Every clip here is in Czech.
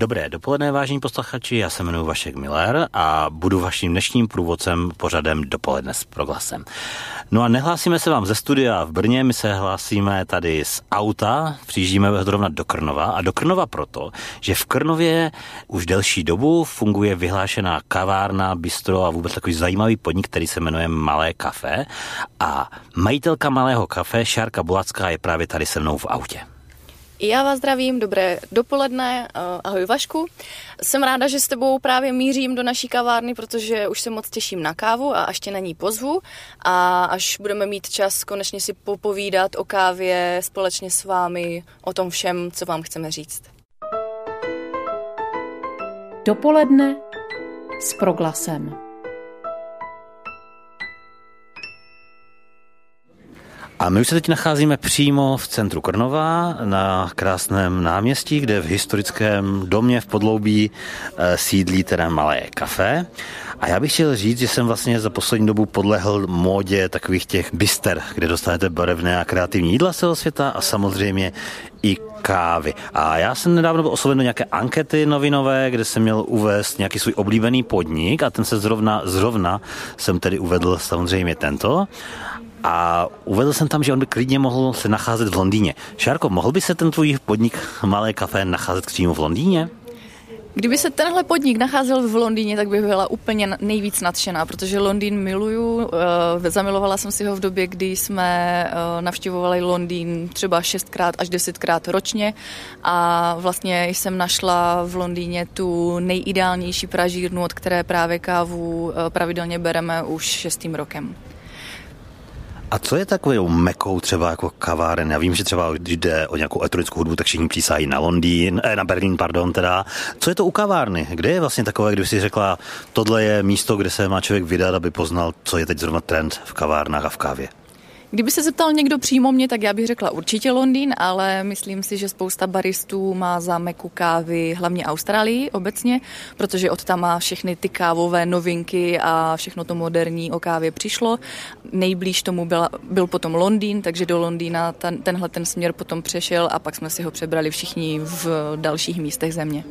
Dobré dopoledne, vážení posluchači, já se jmenuji Vašek Miller a budu vaším dnešním průvodcem pořadem Dopoledne s Proglasem. No a nehlásíme se vám ze studia v Brně, my se hlásíme tady z auta, přijíždíme zrovna do Krnova a do Krnova proto, že v Krnově už delší dobu funguje vyhlášená kavárna, bistro a vůbec takový zajímavý podnik, který se jmenuje Malé kafe a majitelka Malého kafe Šárka Bulacká je právě tady se mnou v autě. Já vás zdravím, dobré dopoledne, ahoj Vašku. Jsem ráda, že s tebou právě mířím do naší kavárny, protože už se moc těším na kávu a až tě na ní pozvu. A až budeme mít čas konečně si popovídat o kávě společně s vámi, o tom všem, co vám chceme říct. Dopoledne s Proglasem. A my už se teď nacházíme přímo v centru Krnova, na krásném náměstí, kde v historickém domě v podloubí sídlí teda Malé kafe. A já bych chtěl říct, že jsem vlastně za poslední dobu podlehl módě takových těch bister, kde dostanete barevné a kreativní jídla z celého světa a samozřejmě i kávy. A já jsem nedávno byl osloven do nějaké ankety novinové, kde jsem měl uvést nějaký svůj oblíbený podnik a ten se zrovna jsem tedy uvedl samozřejmě tento. A uvedl jsem tam, že on by klidně mohl se nacházet v Londýně. Šárko, mohl by se ten tvůj podnik Malé kafe nacházet přímo v Londýně? Kdyby se tenhle podnik nacházel v Londýně, tak bych byla úplně nejvíc nadšená, protože Londýn miluju. Zamilovala jsem si ho v době, kdy jsme navštěvovali Londýn třeba 6x až 10x ročně a vlastně jsem našla v Londýně tu nejideálnější pražírnu, od které právě kávu pravidelně bereme už 6. rokem. A co je takovou mekou třeba jako kaváren? Já vím, že třeba když jde o nějakou elektronickou hudbu, tak všichni přísahají na Berlín. Co je to u kavárny? Kde je vlastně takové, kdyby si řekla, tohle je místo, kde se má člověk vydat, aby poznal, co je teď zrovna trend v kavárnách a v kávě? Kdyby se zeptal někdo přímo mě, tak já bych řekla určitě Londýn, ale myslím si, že spousta baristů má za meku kávy hlavně Austrálii obecně, protože od tam má všechny ty kávové novinky a všechno to moderní o kávě přišlo. Nejblíž tomu byl potom Londýn, takže do Londýna tenhle směr potom přešel a pak jsme si ho přebrali všichni v dalších místech země.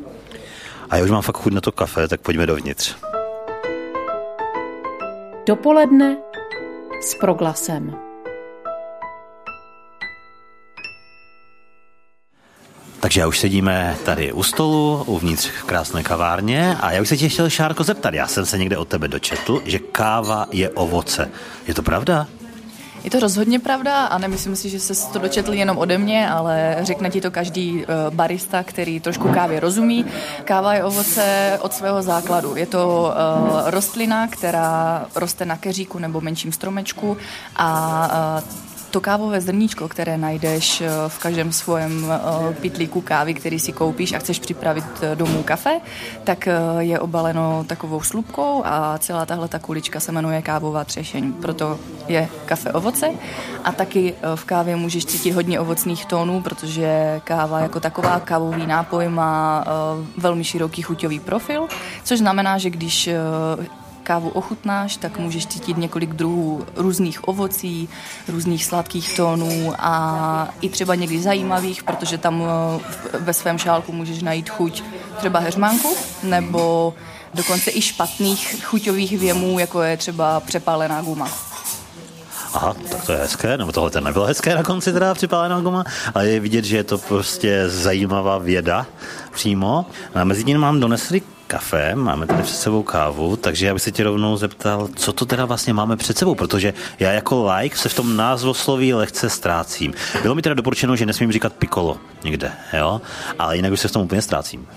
A já už mám fakt chuť na to kafe, tak pojďme dovnitř. Dopoledne s Proglasem. Takže já už sedíme tady u stolu, uvnitř krásné kavárně a já bych se tě chtěl, Šárko, zeptat. Já jsem se někde od tebe dočetl, že káva je ovoce. Je to pravda? Je to rozhodně pravda a nemyslím si, že jsi to dočetl jenom ode mě, ale řekne ti to každý barista, který trošku kávě rozumí. Káva je ovoce od svého základu. Je to rostlina, která roste na keříku nebo menším stromečku a to kávové zrníčko, které najdeš v každém svém pytlíku kávy, který si koupíš a chceš připravit domů kafe, tak je obaleno takovou slupkou a celá tahle ta kulička se jmenuje kávová třešeň. Proto je kafe ovoce a taky v kávě můžeš cítit hodně ovocných tónů, protože káva jako taková, kávový nápoj má velmi široký chuťový profil, což znamená, že když kávu ochutnáš, tak můžeš cítit několik druhů různých ovocí, různých sladkých tónů a i třeba někdy zajímavých, protože tam ve svém šálku můžeš najít chuť třeba heřmánku nebo dokonce i špatných chuťových věmů, jako je třeba přepálená guma. Aha, tak to je hezké, nebo tohle nebylo hezké na konci teda připálená guma, ale je vidět, že je to prostě zajímavá věda přímo. A mezi tím mám donesli kafe, máme tady před sebou kávu, takže já bych se tě rovnou zeptal, co to teda vlastně máme před sebou, protože já jako laik se v tom názvosloví lehce ztrácím. Bylo mi teda doporučeno, že nesmím říkat piccolo někde, jo, ale jinak už se v tom úplně ztrácím.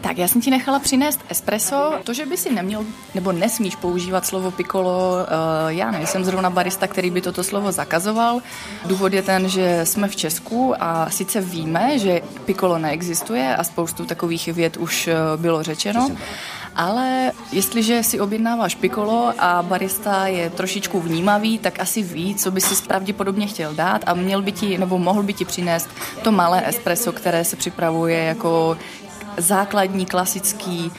Tak já jsem ti nechala přinést espresso. To, že by si neměl nebo nesmíš používat slovo piccolo, já nejsem zrovna barista, který by toto slovo zakazoval. Důvod je ten, že jsme v Česku a sice víme, že piccolo neexistuje a spoustu takových věd už bylo řečeno, ale jestliže si objednáváš piccolo a barista je trošičku vnímavý, tak asi ví, co by si pravděpodobně chtěl dát a měl by ti nebo mohl by ti přinést to malé espresso, které se připravuje jako základní klasický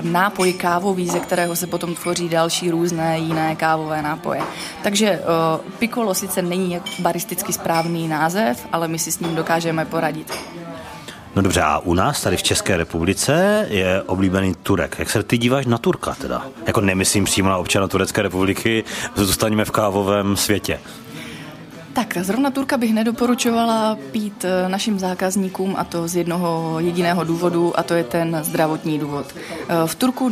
nápoj kávový, ze kterého se potom tvoří další různé jiné kávové nápoje. Takže piccolo sice není baristicky správný název, ale my si s ním dokážeme poradit. No dobře, a u nás tady v České republice je oblíbený Turek. Jak se ty díváš na Turka teda? Jako nemyslím přímo na občana Turecké republiky, zůstaneme v kávovém světě. Tak, zrovna Turka bych nedoporučovala pít našim zákazníkům, a to z jednoho jediného důvodu, a to je ten zdravotní důvod. V Turku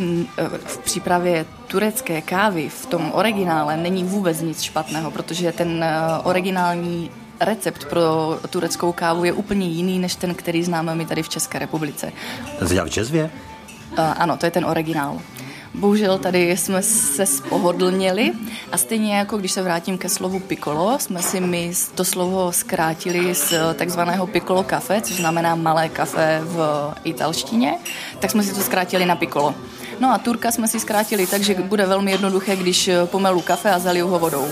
v přípravě turecké kávy v tom originále není vůbec nic špatného, protože ten originální recept pro tureckou kávu je úplně jiný, než ten, který známe my tady v České republice. Ten se dělá v cezvě? Ano, to je ten originál. Bohužel tady jsme se spohodlněli a stejně jako když se vrátím ke slovu piccolo, jsme si my to slovo zkrátili z takzvaného piccolo kafe, což znamená malé kafe v italštině, tak jsme si to zkrátili na piccolo. No a Turka jsme si zkrátili, takže bude velmi jednoduché, když pomelu kafe a zaliju ho vodou.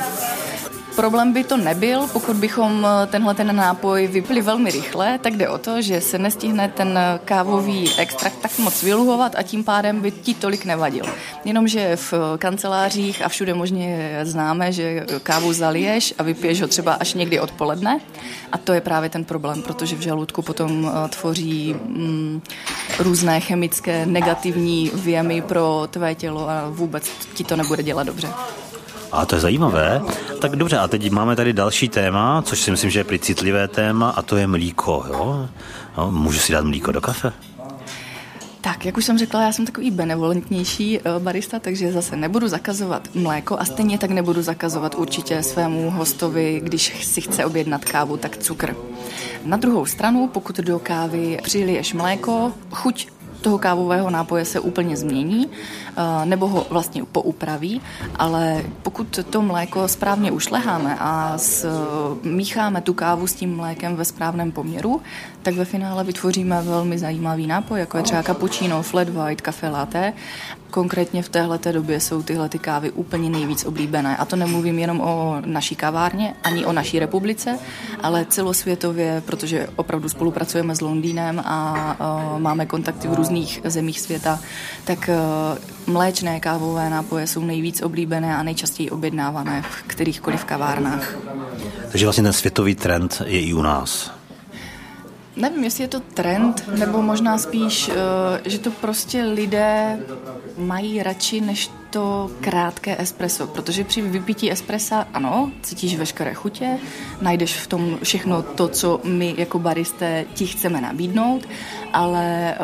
Problém by to nebyl, pokud bychom ten nápoj vypili velmi rychle, tak jde o to, že se nestihne ten kávový extrakt tak moc vyluhovat a tím pádem by ti tolik nevadil. Jenomže v kancelářích a všude možně známe, že kávu zaliješ a vypiješ ho třeba až někdy odpoledne a to je právě ten problém, protože v žaludku potom tvoří různé chemické negativní věmy pro tvé tělo a vůbec ti to nebude dělat dobře. A to je zajímavé. Tak dobře, a teď máme tady další téma, což si myslím, že je citlivé téma, a to je mlíko. Jo? No, můžu si dát mlíko do kafe? Tak, jak už jsem řekla, já jsem takový benevolentnější barista, takže zase nebudu zakazovat mléko a stejně tak nebudu zakazovat určitě svému hostovi, když si chce objednat kávu, tak cukr. Na druhou stranu, pokud do kávy přiliješ mléko, chuť toho kávového nápoje se úplně změní nebo ho vlastně poupraví, ale pokud to mléko správně ušleháme a mícháme tu kávu s tím mlékem ve správném poměru, tak ve finále vytvoříme velmi zajímavý nápoj, jako je třeba cappuccino, flat white, café laté. Konkrétně v téhleté době jsou tyhle ty kávy úplně nejvíc oblíbené. A to nemluvím jenom o naší kavárně, ani o naší republice, ale celosvětově, protože opravdu spolupracujeme s Londýnem a máme kontakty v různých zemích světa, tak mléčné kávové nápoje jsou nejvíc oblíbené a nejčastěji objednávané v kterýchkoliv kavárnách. Takže vlastně ten světový trend je i u nás. Nevím, jestli je to trend, nebo možná spíš, že to prostě lidé mají radši než to krátké espresso, protože při vypití espressa, ano, cítíš veškeré chutě, najdeš v tom všechno to, co my jako baristé ti chceme nabídnout, ale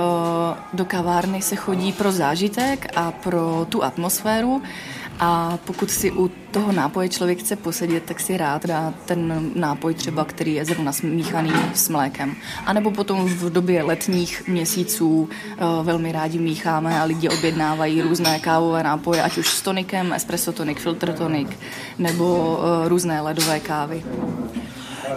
do kavárny se chodí pro zážitek a pro tu atmosféru. A pokud si u toho nápoje člověk chce posedět, tak si rád dá ten nápoj třeba, který je zrovna smíchaný s mlékem. A nebo potom v době letních měsíců velmi rádi mícháme a lidi objednávají různé kávové nápoje, ať už s tonikem, espresso tonik, filtr tonik, nebo různé ledové kávy.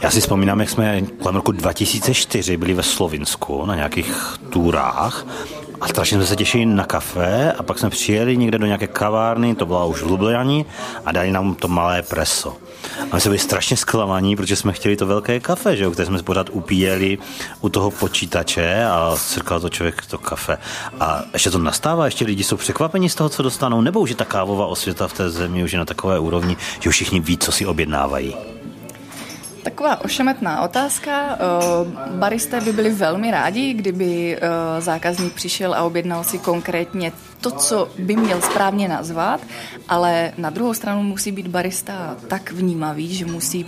Já si vzpomínám, jak jsme kolem roku 2004 byli ve Slovinsku na nějakých túrách a strašně jsme se těšili na kafe a pak jsme přijeli někde do nějaké kavárny, to byla už v Ljubljani a dali nám to malé presso. A my jsme byli strašně zklamaní, protože jsme chtěli to velké kafe, že jo, které jsme pořád upíjeli u toho počítače a srkal to člověk to kafe. A ještě to nastává, ještě lidi jsou překvapeni z toho, co dostanou, nebo už je ta kávová osvěta v té zemi už je na takové úrovni, že už všichni ví, co si objednávají. Taková ošemetná otázka. Baristé by byli velmi rádi, kdyby zákazník přišel a objednal si konkrétně to, co by měl správně nazvat, ale na druhou stranu musí být barista tak vnímavý, že musí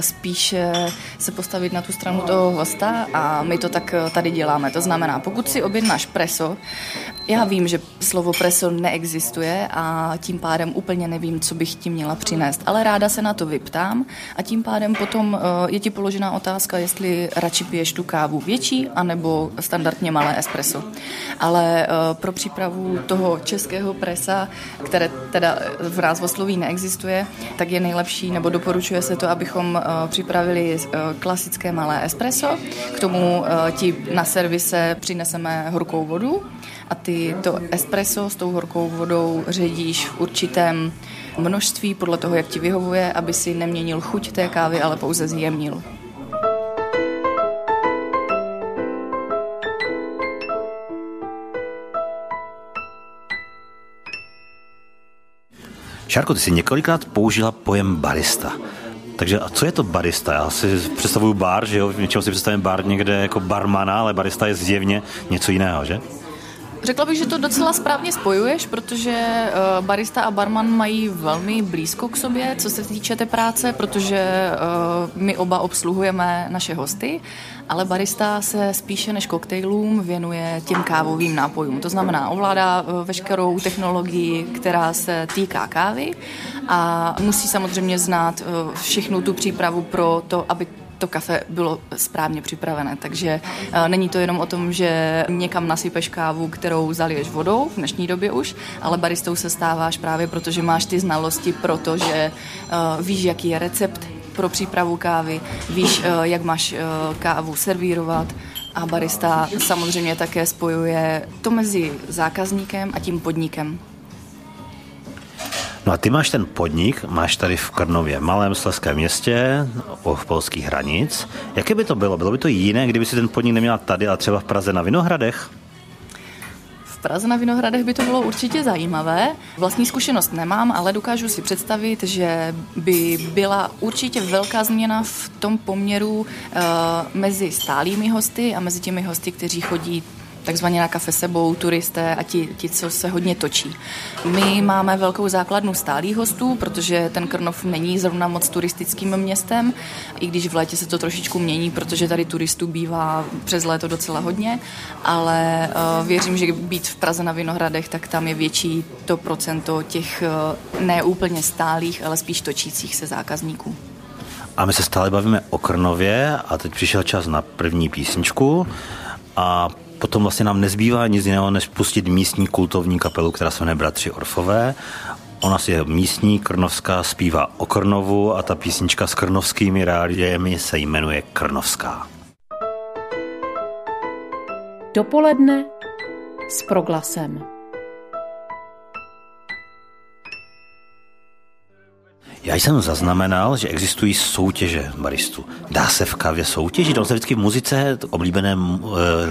spíše se postavit na tu stranu toho hosta a my to tak tady děláme. To znamená, pokud si objednáš presso, já vím, že slovo presso neexistuje a tím pádem úplně nevím, co bych ti měla přinést, ale ráda se na to vyptám a tím pádem potom je ti položená otázka, jestli radši piješ tu kávu větší anebo standardně malé espresso. Ale pro přípravu toho českého pressa, které teda v názvosloví neexistuje, tak je nejlepší, nebo doporučuje se to, abychom připravili klasické malé espresso. K tomu ti na servise přineseme horkou vodu a ty to espresso s tou horkou vodou ředíš v určitém množství podle toho, jak ti vyhovuje, aby si neměnil chuť té kávy, ale pouze zjemnil. Šárko, ty jsi několikrát použila pojem barista. Takže a co je to barista? Já si představuju bar, že jo? V něčem si představím bar někde jako barmana, ale barista je zjevně něco jiného, že? Řekla bych, že to docela správně spojuješ, protože barista a barman mají velmi blízko k sobě, co se týče té práce, protože my oba obsluhujeme naše hosty, ale barista se spíše než koktejlům věnuje těm kávovým nápojům. To znamená, ovládá veškerou technologii, která se týká kávy a musí samozřejmě znát všechnu tu přípravu pro to, aby to kafe bylo správně připravené, takže není to jenom o tom, že někam nasypeš kávu, kterou zaliješ vodou v dnešní době už, ale baristou se stáváš právě proto, že máš ty znalosti, protože víš, jaký je recept pro přípravu kávy, víš, jak máš kávu servírovat. A barista samozřejmě také spojuje to mezi zákazníkem a tím podnikem. No a ty máš ten podnik, máš tady v Krnově, malém slezském městě, v polských hranic. Jaké by to bylo? Bylo by to jiné, kdyby si ten podnik neměla tady, ale třeba v Praze na Vinohradech? V Praze na Vinohradech by to bylo určitě zajímavé. Vlastní zkušenost nemám, ale dokážu si představit, že by byla určitě velká změna v tom poměru mezi stálými hosty a mezi těmi hosty, kteří chodí takzvaně na kafe sebou, turisté a ti, co se hodně točí. My máme velkou základnu stálých hostů, protože ten Krnov není zrovna moc turistickým městem, i když v létě se to trošičku mění, protože tady turistů bývá přes léto docela hodně, ale věřím, že být v Praze na Vinohradech, tak tam je větší to procento těch ne úplně stálých, ale spíš točících se zákazníků. A my se stále bavíme o Krnově a teď přišel čas na první písničku a potom vlastně nám nezbývá nic jiného, než pustit místní kultovní kapelu, která se jmenuje Bratři Orfové. Ona si je místní, krnovská, zpívá o Krnovu a ta písnička s krnovskými rádiemi se jmenuje Krnovská. Dopoledne s Proglasem. Já jsem zaznamenal, že existují soutěže baristů. Dá se v kávě soutěžit? Dá se vždycky v muzice, oblíbené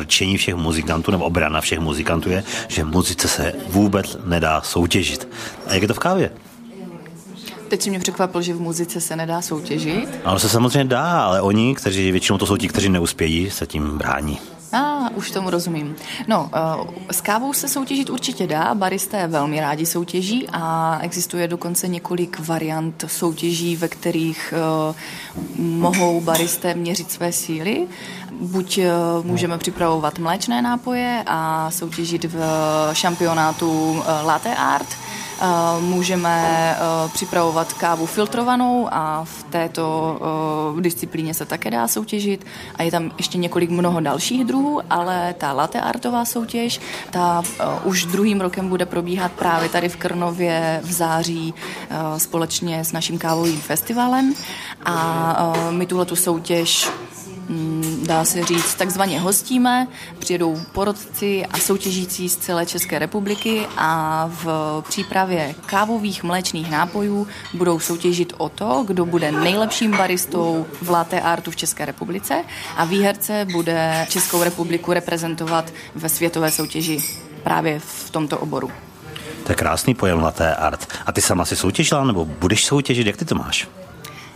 rčení všech muzikantů, nebo obrana všech muzikantů je, že v muzice se vůbec nedá soutěžit. A jak je to v kávě? Teď si mě překvapil, že v muzice se nedá soutěžit. Ano, se samozřejmě dá, ale oni, kteří většinou to jsou ti, kteří neuspějí, se tím brání. Už tomu rozumím. No, s kávou se soutěžit určitě dá, baristé velmi rádi soutěží a existuje dokonce několik variant soutěží, ve kterých mohou baristé měřit své síly. Buď můžeme připravovat mléčné nápoje a soutěžit v šampionátu Latte Art, můžeme připravovat kávu filtrovanou a v této disciplíně se také dá soutěžit a je tam ještě několik mnoho dalších druhů, ale ta latte artová soutěž, ta už druhým rokem bude probíhat právě tady v Krnově v září společně s naším kávovým festivalem a my tuhletu soutěž, dá se říct, takzvaně hostíme, přijedou porotci a soutěžící z celé České republiky a v přípravě kávových mléčných nápojů budou soutěžit o to, kdo bude nejlepším baristou v latte artu v České republice a výherce bude Českou republiku reprezentovat ve světové soutěži právě v tomto oboru. To je krásný pojem latte art. A ty sama si soutěžila nebo budeš soutěžit, jak ty to máš?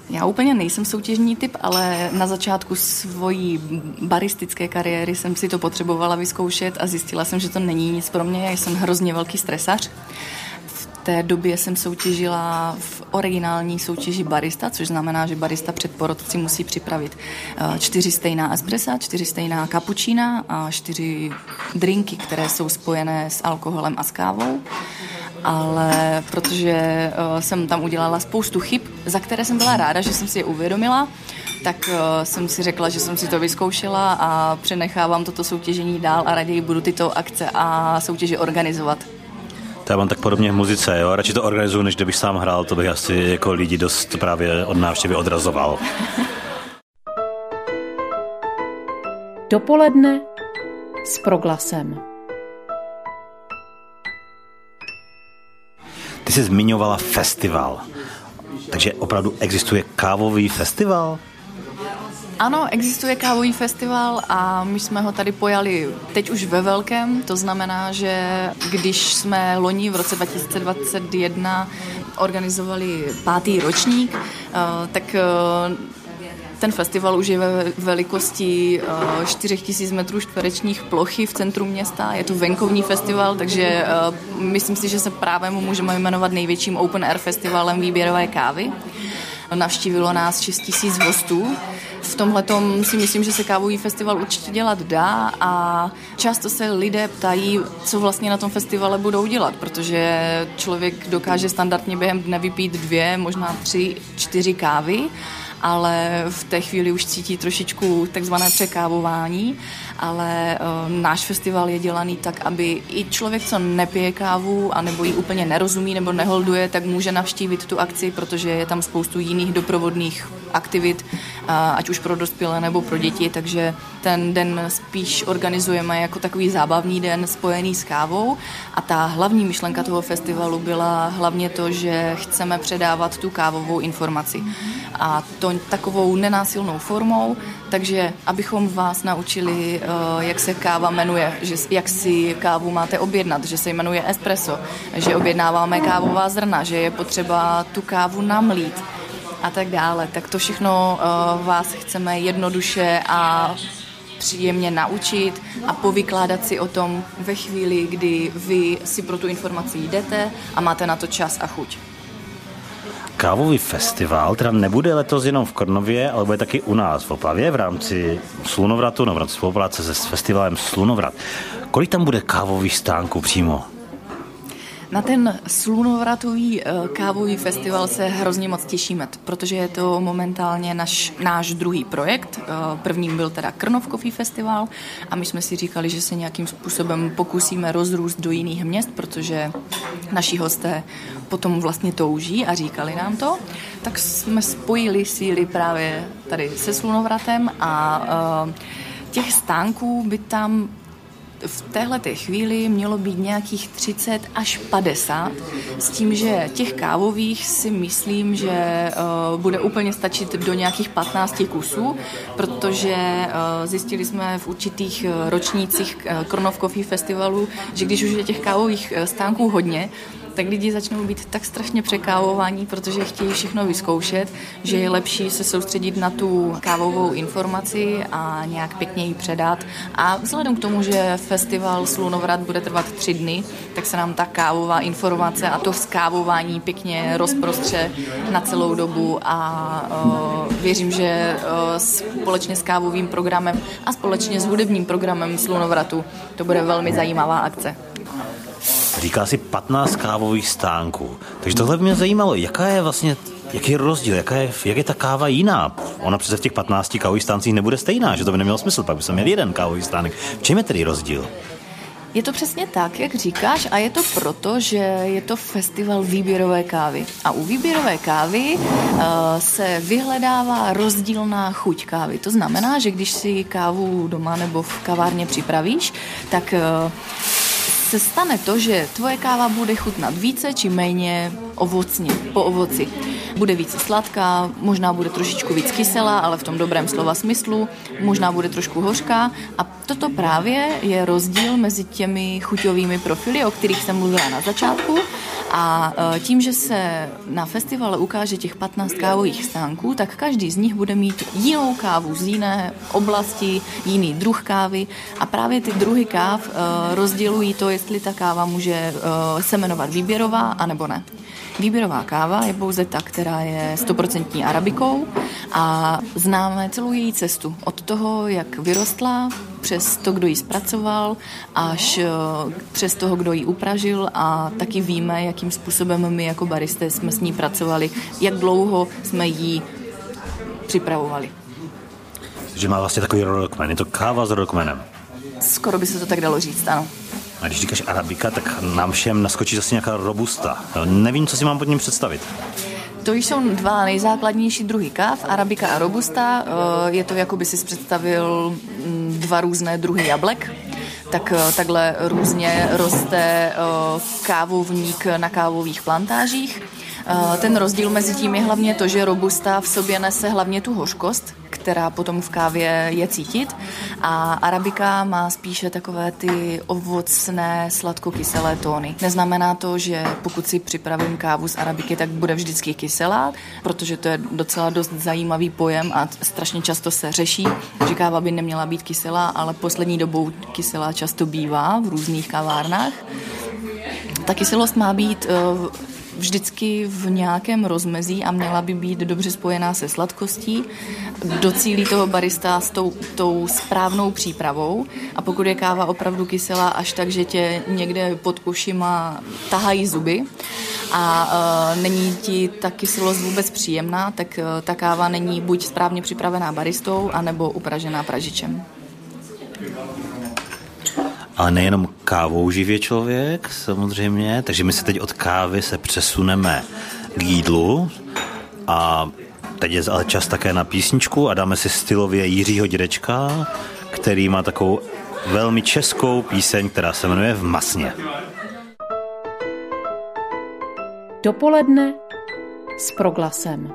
Já úplně nejsem soutěžní typ, ale na začátku svojí baristické kariéry jsem si to potřebovala vyzkoušet a zjistila jsem, že to není nic pro mě, já jsem hrozně velký stresař. V té době jsem soutěžila v originální soutěži barista, což znamená, že barista před porotci musí připravit 4 stejná espressa, 4 stejná cappuccina a 4 drinky, které jsou spojené s alkoholem a s kávou. Ale protože jsem tam udělala spoustu chyb, za které jsem byla ráda, že jsem si je uvědomila, tak jsem si řekla, že jsem si to vyzkoušela a přenechávám toto soutěžení dál a raději budu tyto akce a soutěže organizovat. To já mám tak podobně v muzice, jo? Radši to organizuju, než kdybych sám hrál, to bych asi jako lidi dost právě od návštěvy odrazoval. Dopoledne s Proglasem. Ty jsi zmiňovala festival, takže opravdu existuje kávový festival? Ano, existuje kávový festival a my jsme ho tady pojali teď už ve velkém, to znamená, že když jsme loni v roce 2021 organizovali 5. ročník, tak ten festival už je ve velikosti 4000 metrů čtverečních plochy v centru města. Je to venkovní festival, takže myslím si, že se právě mu můžeme jmenovat největším open air festivalem výběrové kávy. Navštívilo nás 6000 hostů. V tomhletom si myslím, že se kávový festival určitě dělat dá a často se lidé ptají, co vlastně na tom festivale budou dělat, protože člověk dokáže standardně během dne vypít 2, možná 3, 4 kávy, ale v té chvíli už cítí trošičku takzvané překávování, ale náš festival je dělaný tak, aby i člověk, co nepije kávu, anebo ji úplně nerozumí nebo neholduje, tak může navštívit tu akci, protože je tam spoustu jiných doprovodných aktivit, ať už pro dospělé nebo pro děti, takže ten den spíš organizujeme jako takový zábavný den spojený s kávou a ta hlavní myšlenka toho festivalu byla hlavně to, že chceme předávat tu kávovou informaci a to takovou nenásilnou formou, takže abychom vás naučili, jak se káva jmenuje, že jak si kávu máte objednat, že se jmenuje espresso, že objednáváme kávová zrna, že je potřeba tu kávu namlít a tak dále. Tak to všechno vás chceme jednoduše a příjemně naučit a povykládat si o tom ve chvíli, kdy vy si pro tu informaci jdete a máte na to čas a chuť. Kávový festival teda nebude letos jenom v Krnově, ale bude taky u nás v Opavě v rámci Slunovratu, v rámci spolupráce s festivalem Slunovrat. Kolik tam bude kávových stánků přímo? Na ten slunovratový kávový festival se hrozně moc těšíme, protože je to momentálně náš druhý projekt. Prvním byl teda Krnov Coffee Festival a my jsme si říkali, že se nějakým způsobem pokusíme rozrůst do jiných měst, protože naši hosté potom vlastně touží a říkali nám to. Tak jsme spojili síly právě tady se Slunovratem a těch stánků by tam v téhleté chvíli mělo být nějakých 30 až 50, s tím, že těch kávových si myslím, že bude úplně stačit do nějakých 15 kusů, protože zjistili jsme v určitých ročnících Krnov Coffee Festivalu, že když už je těch kávových stánků hodně, tak lidi začnou být tak strašně překávovaní, protože chtějí všechno vyzkoušet, že je lepší se soustředit na tu kávovou informaci a nějak pěkně ji předat. A vzhledem k tomu, že festival Slunovrat bude trvat 3 dny, tak se nám ta kávová informace a to vzkávování pěkně rozprostře na celou dobu a věřím, že společně s kávovým programem a společně s hudebním programem Slunovratu to bude velmi zajímavá akce. Říká si 15 kávových stánků. Takže tohle by mě zajímalo, jaký je rozdíl, jak je ta káva jiná. Ona přece v těch 15 kávových stáncích nebude stejná, že to by nemělo smysl, pak by jsem měl jeden kávový stánek. V čem je tedy rozdíl? Je to přesně tak, jak říkáš, a je to proto, že je to festival výběrové kávy. A u výběrové kávy se vyhledává rozdílná chuť kávy. To znamená, že když si kávu doma nebo v kavárně připravíš, tak se stane to, že tvoje káva bude chutnat více či méně ovocně, po ovoci. Bude více sladká, možná bude trošičku víc kyselá, ale v tom dobrém slova smyslu, možná bude trošku hořká a toto právě je rozdíl mezi těmi chuťovými profily, o kterých jsem mluvila na začátku. A tím, že se na festivale ukáže těch 15 kávových stánků, tak každý z nich bude mít jinou kávu z jiné oblasti, jiný druh kávy a právě ty druhy káv rozdělují to, jestli ta káva může se jmenovat výběrová anebo ne. Výběrová káva je pouze ta, která je 100% arabikou a známe celou její cestu. Od toho, jak vyrostla, přes to, kdo ji zpracoval, až přes toho, kdo ji upražil a taky víme, jakým způsobem my jako baristé jsme s ní pracovali, jak dlouho jsme ji připravovali. Takže má vlastně takový rodokmen, je to káva s rodokmenem. Skoro by se to tak dalo říct, ano. A když říkáš arabika, tak nám všem naskočí zase nějaká robusta. Nevím, co si mám pod ním představit. To jsou 2 nejzákladnější druhy káv, arabika a robusta. Je to, jako by si představil 2 různé druhy jablek. Tak takhle různě roste kávovník na kávových plantážích. Ten rozdíl mezi tím je hlavně to, že robusta v sobě nese hlavně tu hořkost, která potom v kávě je cítit, a arabika má spíše takové ty ovocné, sladkokyselé tóny. Neznamená to, že pokud si připravím kávu z arabiky, tak bude vždycky kyselá, protože to je docela dost zajímavý pojem a strašně často se řeší, že káva by neměla být kyselá, ale poslední dobou kyselá často bývá v různých kavárnách. Ta kyselost má být vždycky v nějakém rozmezí a měla by být dobře spojená se sladkostí. Docílí toho barista s tou správnou přípravou, a pokud je káva opravdu kyselá až tak, že tě někde pod ušima tahají zuby a není ti ta kyselost vůbec příjemná, tak ta káva není buď správně připravená baristou, anebo upražená pražičem. Ale nejenom kávou živě člověk, samozřejmě, takže my se teď od kávy se přesuneme k jídlu a teď je ale čas také na písničku a dáme si stylově Jiřího Dědečka, který má takovou velmi českou píseň, která se jmenuje V masně. Dopoledne s Proglasem.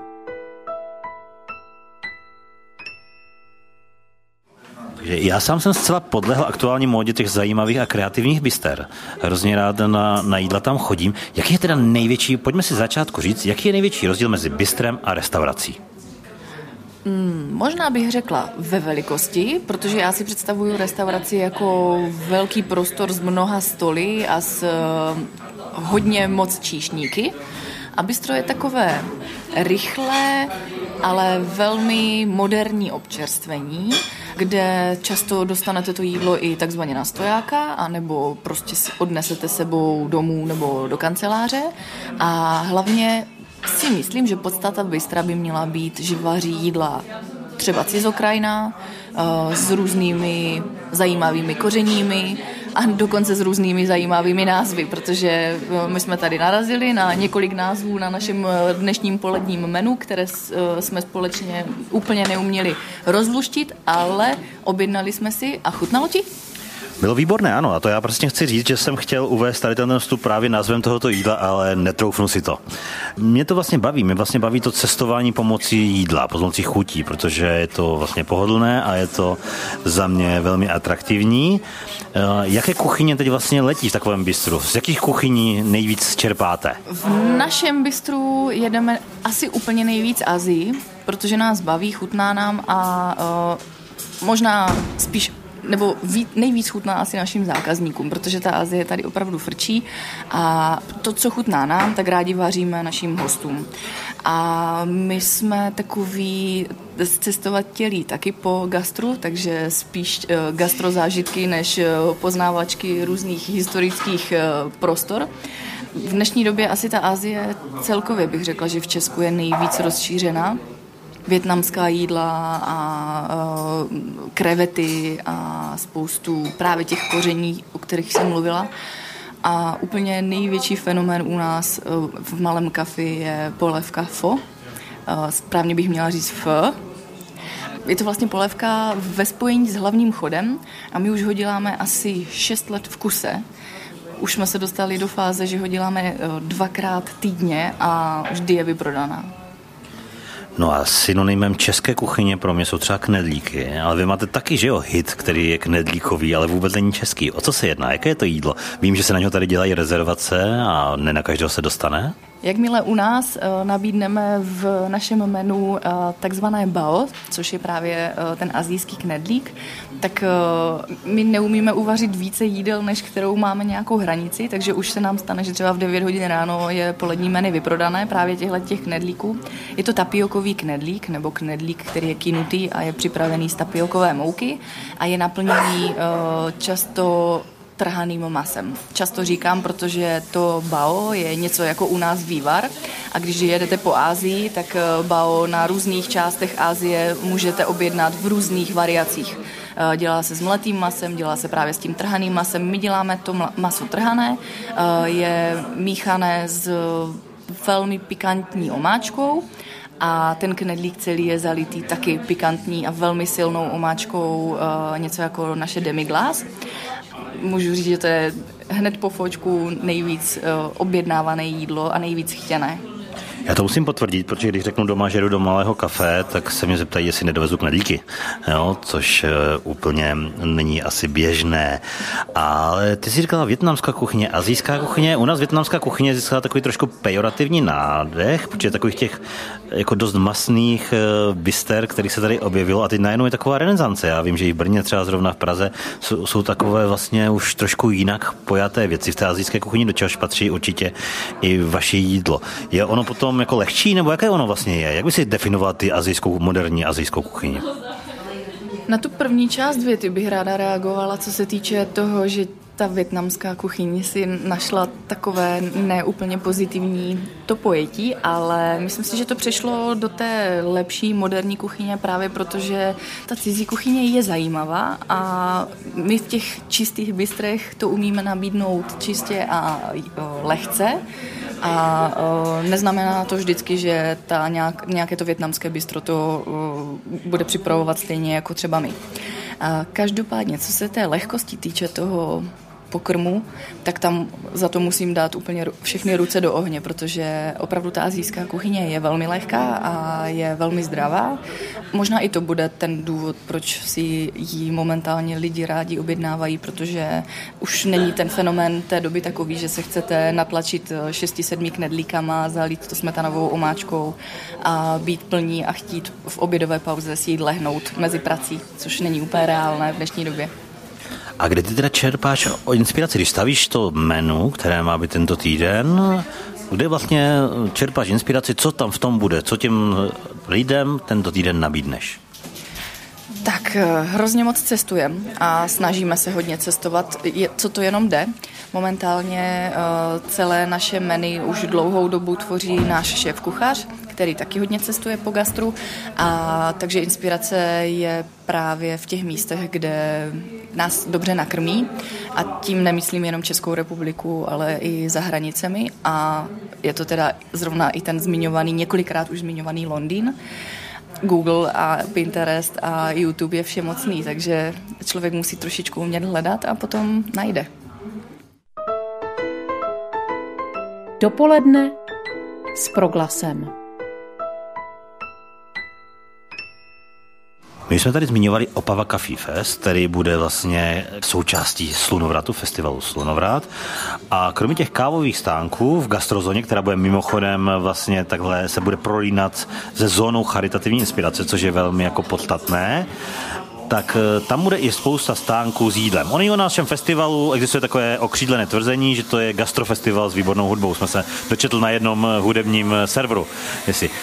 Já sám jsem zcela podlehl aktuální módě těch zajímavých a kreativních bister. Hrozně rád na jídla tam chodím. Jaký je teda největší, pojďme si začátku říct, jaký je největší rozdíl mezi bistrem a restaurací? Možná bych řekla ve velikosti, protože já si představuju restauraci jako velký prostor s mnoha stoly a s hodně moc číšníky. A bistro je takové rychlé, ale velmi moderní občerstvení, kde často dostanete to jídlo i takzvaně na stojáka, anebo prostě si odnesete sebou domů nebo do kanceláře. A hlavně si myslím, že podstata bistra by měla být, že vaří jídla třeba cizokrajná, s různými zajímavými kořeními a dokonce s různými zajímavými názvy, protože my jsme tady narazili na několik názvů na našem dnešním poledním menu, které jsme společně úplně neuměli rozluštit, ale objednali jsme si a chutnalo ti? Bylo výborné, ano, a to já prostě chci říct, že jsem chtěl uvést tady ten vstup právě názvem tohoto jídla, ale netroufnu si to. Mě to vlastně baví, to cestování pomocí jídla, pomocí chutí, protože je to vlastně pohodlné a je to za mě velmi atraktivní. Jaké kuchyně teď vlastně letí v takovém bistru? Z jakých kuchyní nejvíc čerpáte? V našem bistru jedeme asi úplně nejvíc Asii, protože nás baví, chutná nám a možná spíš nebo nejvíc chutná asi našim zákazníkům, protože ta Asie tady opravdu frčí a to, co chutná nám, tak rádi vaříme našim hostům. A my jsme takový cestovatelí taky po gastru, takže spíš gastrozážitky než poznávačky různých historických prostor. V dnešní době asi ta Asie celkově bych řekla, že v Česku je nejvíc rozšířená. Vietnamská jídla a krevety a spoustu právě těch koření, o kterých jsem mluvila. A úplně největší fenomén u nás v Malém kafe je polévka fo. Správně bych měla říct f. Je to vlastně polévka ve spojení s hlavním chodem a my už ho děláme asi 6 let v kuse. Už jsme se dostali do fáze, že ho děláme 2x týdně a vždy je vyprodaná. No a synonymem české kuchyně pro mě jsou třeba knedlíky, ale vy máte taky, že jo, hit, který je knedlíkový, ale vůbec není český. O co se jedná? Jaké je to jídlo? Vím, že se na něho tady dělají rezervace a ne na každého se dostane. Jakmile u nás nabídneme v našem menu takzvané bao, což je právě ten asijský knedlík, tak my neumíme uvařit více jídel, než kterou máme nějakou hranici, takže už se nám stane, že třeba v 9 hodin ráno je polední menu vyprodané právě těch knedlíků. Je to tapiokový knedlík, nebo knedlík, který je kynutý a je připravený z tapiokové mouky a je naplněný často trhaným masem. Často říkám, protože to bao je něco jako u nás vývar a když jedete po Asii, tak bao na různých částech Asie můžete objednat v různých variacích. Dělá se s mletým masem, dělá se právě s tím trhaným masem. My děláme to maso trhané, je míchané s velmi pikantní omáčkou a ten knedlík celý je zalitý taky pikantní a velmi silnou omáčkou, něco jako naše demi-glace. Můžu říct, že to je hned po fočku nejvíc objednávané jídlo a nejvíc chtěné. Já to musím potvrdit, protože když řeknu doma, že jdu do Malého kafe, tak se mě zeptají, jestli nedovezu knedlíky, jo, což úplně není asi běžné. Ale ty jsi říkala vietnamská kuchyně, asijská kuchyně. U nás vietnamská kuchyně získala takový trošku pejorativní nádech, protože takových těch jako dost masných bister, kterých se tady objevilo, a teď najednou je taková renesance. Já vím, že i v Brně, třeba zrovna v Praze, jsou takové vlastně už trošku jinak pojaté věci. V té asijské kuchyni do čehož patří určitě i vaše jídlo. Je ono potom jako lehčí, nebo jaké ono vlastně je? Jak by si definovala ty asijskou, moderní asijskou kuchyni? Na tu první část věty bych ráda reagovala, co se týče toho, že ta vietnamská kuchyně si našla takové neúplně pozitivní to pojetí, ale myslím si, že to přešlo do té lepší moderní kuchyně právě protože ta cizí kuchyně je zajímavá a my v těch čistých bistrech to umíme nabídnout čistě a lehce. A neznamená to vždycky, že nějaké to vietnamské bistro to bude připravovat stejně jako třeba my. A každopádně, co se té lehkosti týče toho pokrmu, tak tam za to musím dát úplně všechny ruce do ohně, protože opravdu ta asijská kuchyně je velmi lehká a je velmi zdravá. Možná i to bude ten důvod, proč si ji momentálně lidi rádi objednávají, protože už není ten fenomén té doby takový, že se chcete natlačit 6-7 knedlíkama, zalít to smetanovou omáčkou a být plní a chtít v obědové pauze si jít lehnout mezi prací, což není úplně reálné v dnešní době. A kde ty teda čerpáš o inspiraci? Když stavíš to menu, které má být tento týden, kde vlastně čerpáš inspiraci, co tam v tom bude, co těm lidem tento týden nabídneš? Tak hrozně moc cestujeme a snažíme se hodně cestovat, co to jenom jde. Momentálně celé naše menu už dlouhou dobu tvoří náš šéf-kuchař, který taky hodně cestuje po gastru, a takže inspirace je právě v těch místech, kde nás dobře nakrmí, a tím nemyslím jenom Českou republiku, ale i za hranicemi, a je to teda zrovna i ten několikrát už zmiňovaný Londýn. Google a Pinterest a YouTube je všemocný, takže člověk musí trošičku umět hledat a potom najde. Dopoledne s Proglasem. My jsme tady zmiňovali Opava Coffee Fest, který bude vlastně součástí Slunovratu, festivalu Slunovrat. A kromě těch kávových stánků v gastrozóně, která bude mimochodem vlastně takhle se bude prolínat se zónou charitativní inspirace, což je velmi jako podstatné, tak tam bude i spousta stánků s jídlem. Oni o našem festivalu existuje takové okřídlené tvrzení, že to je gastrofestival s výbornou hudbou. Jsme se dočetl na jednom hudebním serveru.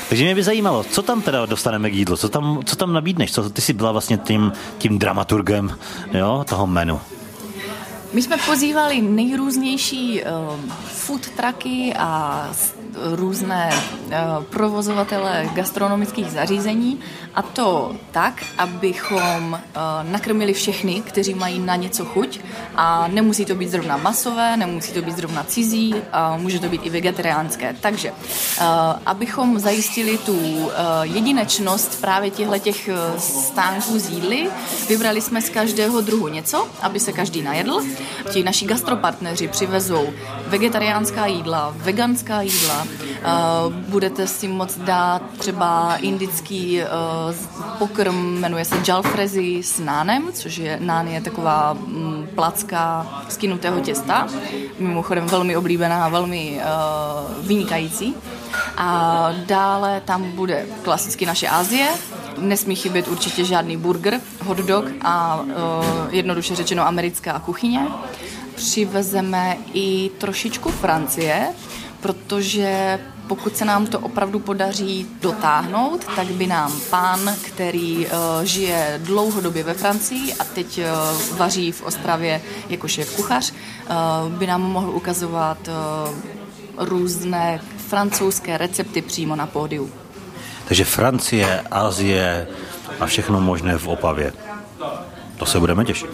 Takže mě by zajímalo, co tam teda dostaneme k jídlu, co tam nabídneš, co ty jsi byla vlastně tím dramaturgem, jo, toho menu. My jsme pozývali nejrůznější food trucky a různé provozovatele gastronomických zařízení, a to tak, abychom nakrmili všechny, kteří mají na něco chuť, a nemusí to být zrovna masové, nemusí to být zrovna cizí, může to být i vegetariánské. Takže abychom zajistili tu jedinečnost právě těchto stánků z jídly, vybrali jsme z každého druhu něco, aby se každý najedl. Ti naši gastropartneři přivezou vegetariánská jídla, veganská jídla, budete si moct dát třeba indický pokrm, jmenuje se Jalfrezi s nánem, což je nán je taková placka skinutého těsta, mimochodem velmi oblíbená a velmi vynikající. A dále tam bude klasicky naše Asie, nesmí chybět určitě žádný burger, hot dog a jednoduše řečeno americká kuchyně. Přivezeme i trošičku Francie, protože pokud se nám to opravdu podaří dotáhnout, tak by nám pán, který žije dlouhodobě ve Francii a teď vaří v Ostravě jako šéf-kuchař, by nám mohl ukazovat různé francouzské recepty přímo na pódiu. Takže Francie, Asie a všechno možné v Opavě. To se budeme těšit.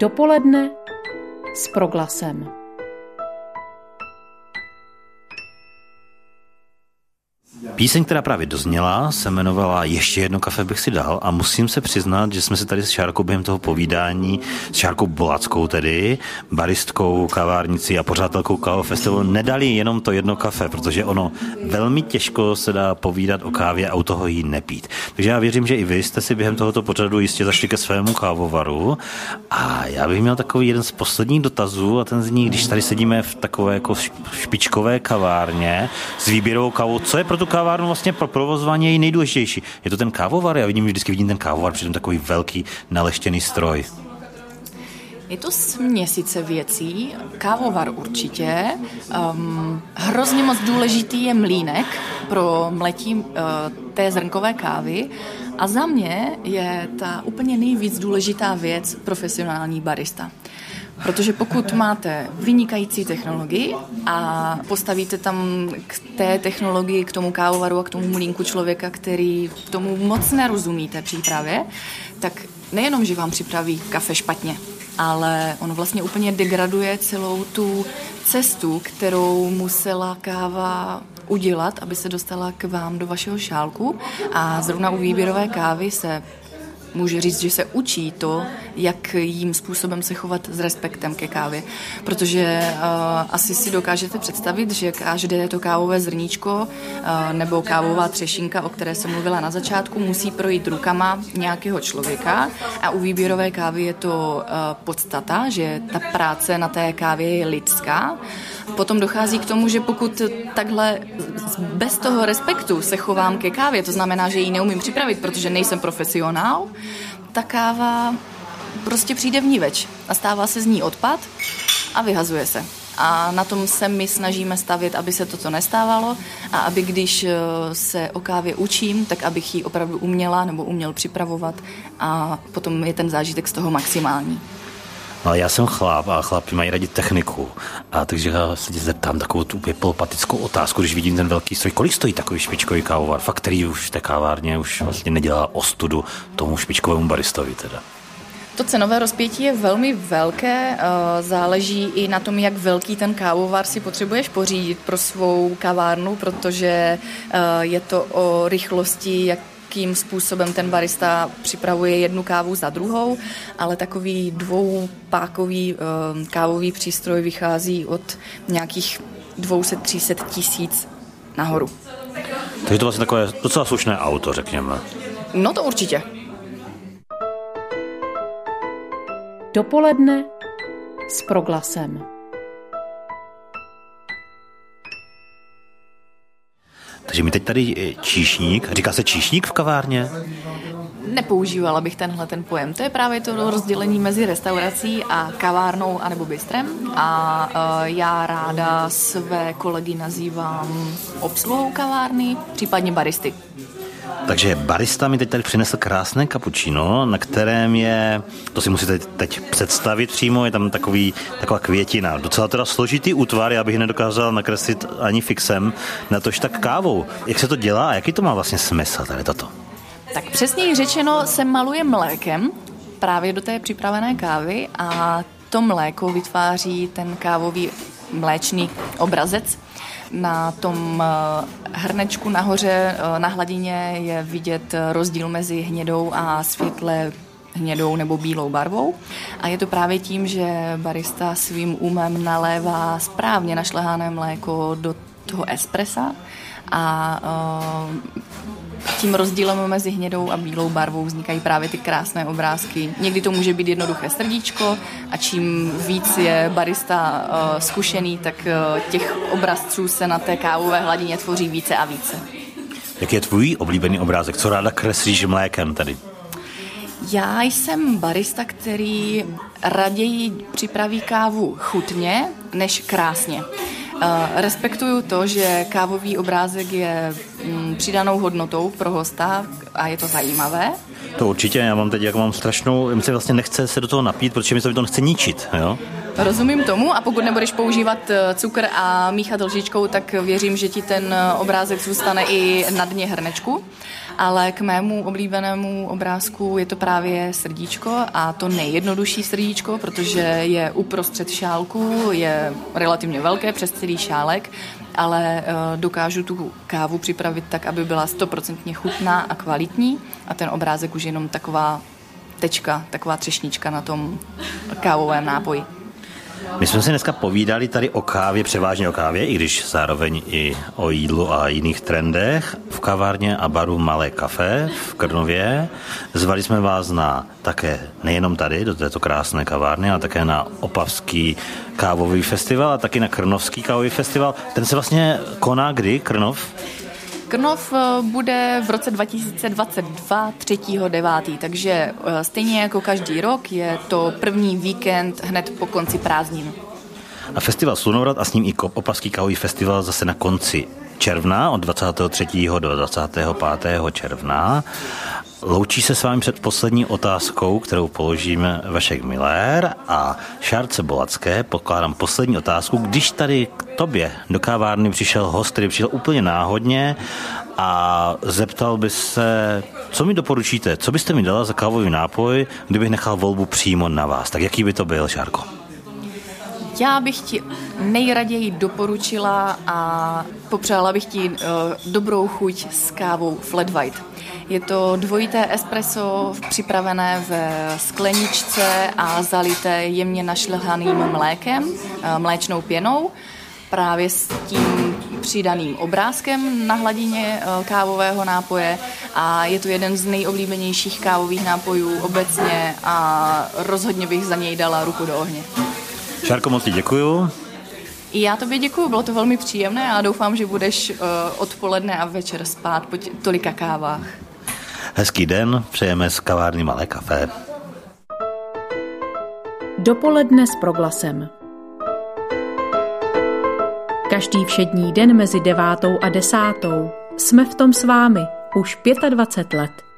Dopoledne s Proglasem. Píseň, která právě dozněla, se jmenovala Ještě jedno kafe bych si dal a musím se přiznat, že jsme se tady s Šárkou během toho povídání, s Šárkou Bulackou tedy, baristkou, kavárnicí a pořádatelkou Kávového festivalu, nedali jenom to jedno kafe, protože ono velmi těžko se dá povídat o kávě a u toho jí nepít. Takže já věřím, že i vy jste si během tohoto pořadu jistě zašli ke svému kávovaru a já bych měl takový jeden z posledních dotazů a ten zní, když tady sedíme v takové jako špičkové kavárně s výběrovou kávou, co je pro tu kávárnu vlastně pro provozování její nejdůležitější? Je to ten kávovar? Já vidím, že vždycky vidím ten kávovar, přitom takový velký naleštěný stroj. Je to směsice věcí, kávovar určitě. Hrozně moc důležitý je mlýnek pro mletí té zrnkové kávy a za mě je ta úplně nejvíc důležitá věc profesionální barista. Protože pokud máte vynikající technologii a postavíte tam k té technologii, k tomu kávovaru a k tomu mlýnku člověka, který tomu moc nerozumí té přípravě, tak nejenom, že vám připraví kafe špatně, ale on vlastně úplně degraduje celou tu cestu, kterou musela káva udělat, aby se dostala k vám do vašeho šálku. A zrovna u výběrové kávy se může říct, že se učí to, jakým způsobem se chovat s respektem ke kávě. Protože asi si dokážete představit, že každé to kávové zrníčko nebo kávová třešinka, o které jsem mluvila na začátku, musí projít rukama nějakého člověka a u výběrové kávy je to podstata, že ta práce na té kávě je lidská. Potom dochází k tomu, že pokud takhle bez toho respektu se chovám ke kávě, to znamená, že ji neumím připravit, protože nejsem profesionál, ta káva prostě přijde vníveč a stává se z ní odpad a vyhazuje se. A na tom se my snažíme stavět, aby se toto nestávalo a aby když se o kávě učím, tak abych ji opravdu uměla nebo uměl připravovat a potom je ten zážitek z toho maximální. No, já jsem chlap a chlapi mají rádi techniku. A takže já se tě zeptám takovou tu polopatickou otázku, když vidím ten velký stroj. Kolik stojí takový špičkový kávovar? Fakt, který už v té kávárně už vlastně nedělá ostudu tomu špičkovému baristovi teda. To cenové rozpětí je velmi velké, záleží i na tom, jak velký ten kávovar si potřebuješ pořídit pro svou kavárnu, protože je to o rychlosti, jakým způsobem ten barista připravuje jednu kávu za druhou, ale takový dvoupákový kávový přístroj vychází od nějakých 200-300 tisíc nahoru. Takže to vlastně takové docela slušné auto, řekněme. No to určitě. Dopoledne s Proglasem. Takže mi teď tady číšník, říká se číšník v kavárně? Nepoužívala bych tenhle pojem. To je právě to rozdělení mezi restaurací a kavárnou anebo bistrem. A já ráda své kolegy nazývám obsluhou kavárny, případně baristy. Takže barista mi teď tady přinesl krásné cappuccino, na kterém je, to si musíte teď představit přímo, je tam taková květina. Docela teda složitý útvar, já bych nedokázal nakreslit ani fixem, natož tak kávou. Jak se to dělá a jaký to má vlastně smysl tady toto? Tak přesněji řečeno se maluje mlékem právě do té připravené kávy a to mléko vytváří ten kávový mléčný obrazec. Na tom hrnečku nahoře na hladině je vidět rozdíl mezi hnědou a světle hnědou nebo bílou barvou a je to právě tím, že barista svým umem nalévá správně našlehané mléko do toho espressa a tím rozdílem mezi hnědou a bílou barvou vznikají právě ty krásné obrázky. Někdy to může být jednoduché srdíčko a čím víc je barista zkušený, tak těch obrazců se na té kávové hladině tvoří více a více. Jak je tvůj oblíbený obrázek? Co ráda kreslíš mlékem tady? Já jsem barista, který raději připraví kávu chutně než krásně. Respektuju to, že kávový obrázek je přidanou hodnotou pro hosta a je to zajímavé. To určitě, já mám teď strašnou, mi se vlastně nechce se do toho napít, protože mi se to nechce ničit, jo? Rozumím tomu a pokud nebudeš používat cukr a míchat lžičkou, tak věřím, že ti ten obrázek zůstane i na dně hrnečku. Ale k mému oblíbenému obrázku je to právě srdíčko a to nejjednodušší srdíčko, protože je uprostřed šálku, je relativně velké, přes celý šálek, ale dokážu tu kávu připravit tak, aby byla 100% chutná a kvalitní a ten obrázek už je jenom taková tečka, taková třešnička na tom kávovém nápoji. My jsme si dneska povídali tady o kávě, převážně o kávě, i když zároveň i o jídlu a jiných trendech v kavárně a baru Malé kafe v Krnově. Zvali jsme vás na také nejenom tady, do této krásné kavárny, ale také na opavský kávový festival a taky na krnovský kávový festival. Ten se vlastně koná kdy, Krnov? Krnov bude v roce 2022 3.9., takže stejně jako každý rok je to první víkend hned po konci prázdnin. A festival Slunovrat a s ním i opavský kávový festival zase na konci června, od 23. do 25. června. Loučí se s vámi před poslední otázkou, kterou položíme Vašek Miller a Šárce Bulacké. Pokládám poslední otázku. Když tady k tobě do kávárny přišel host, který přišel úplně náhodně a zeptal by se, co mi doporučíte, co byste mi dala za kávový nápoj, kdybych nechal volbu přímo na vás. Tak jaký by to byl, Šárko? Já bych ti nejraději doporučila a popřála bych ti dobrou chuť s kávou Flat White. Je to dvojité espresso připravené ve skleničce a zalité jemně našlehaným mlékem, mléčnou pěnou, právě s tím přidaným obrázkem na hladině kávového nápoje a je to jeden z nejoblíbenějších kávových nápojů obecně a rozhodně bych za něj dala ruku do ohně. Šárko, moc ti děkuju. I já tobě děkuju, bylo to velmi příjemné a doufám, že budeš odpoledne a večer spát po tolika kávách. Hezký den, přejeme z kavárny Malé kafe. Dopoledne s Proglasem. Každý všední den mezi 9:00 a 10:00 jsme v tom s vámi už 25 let.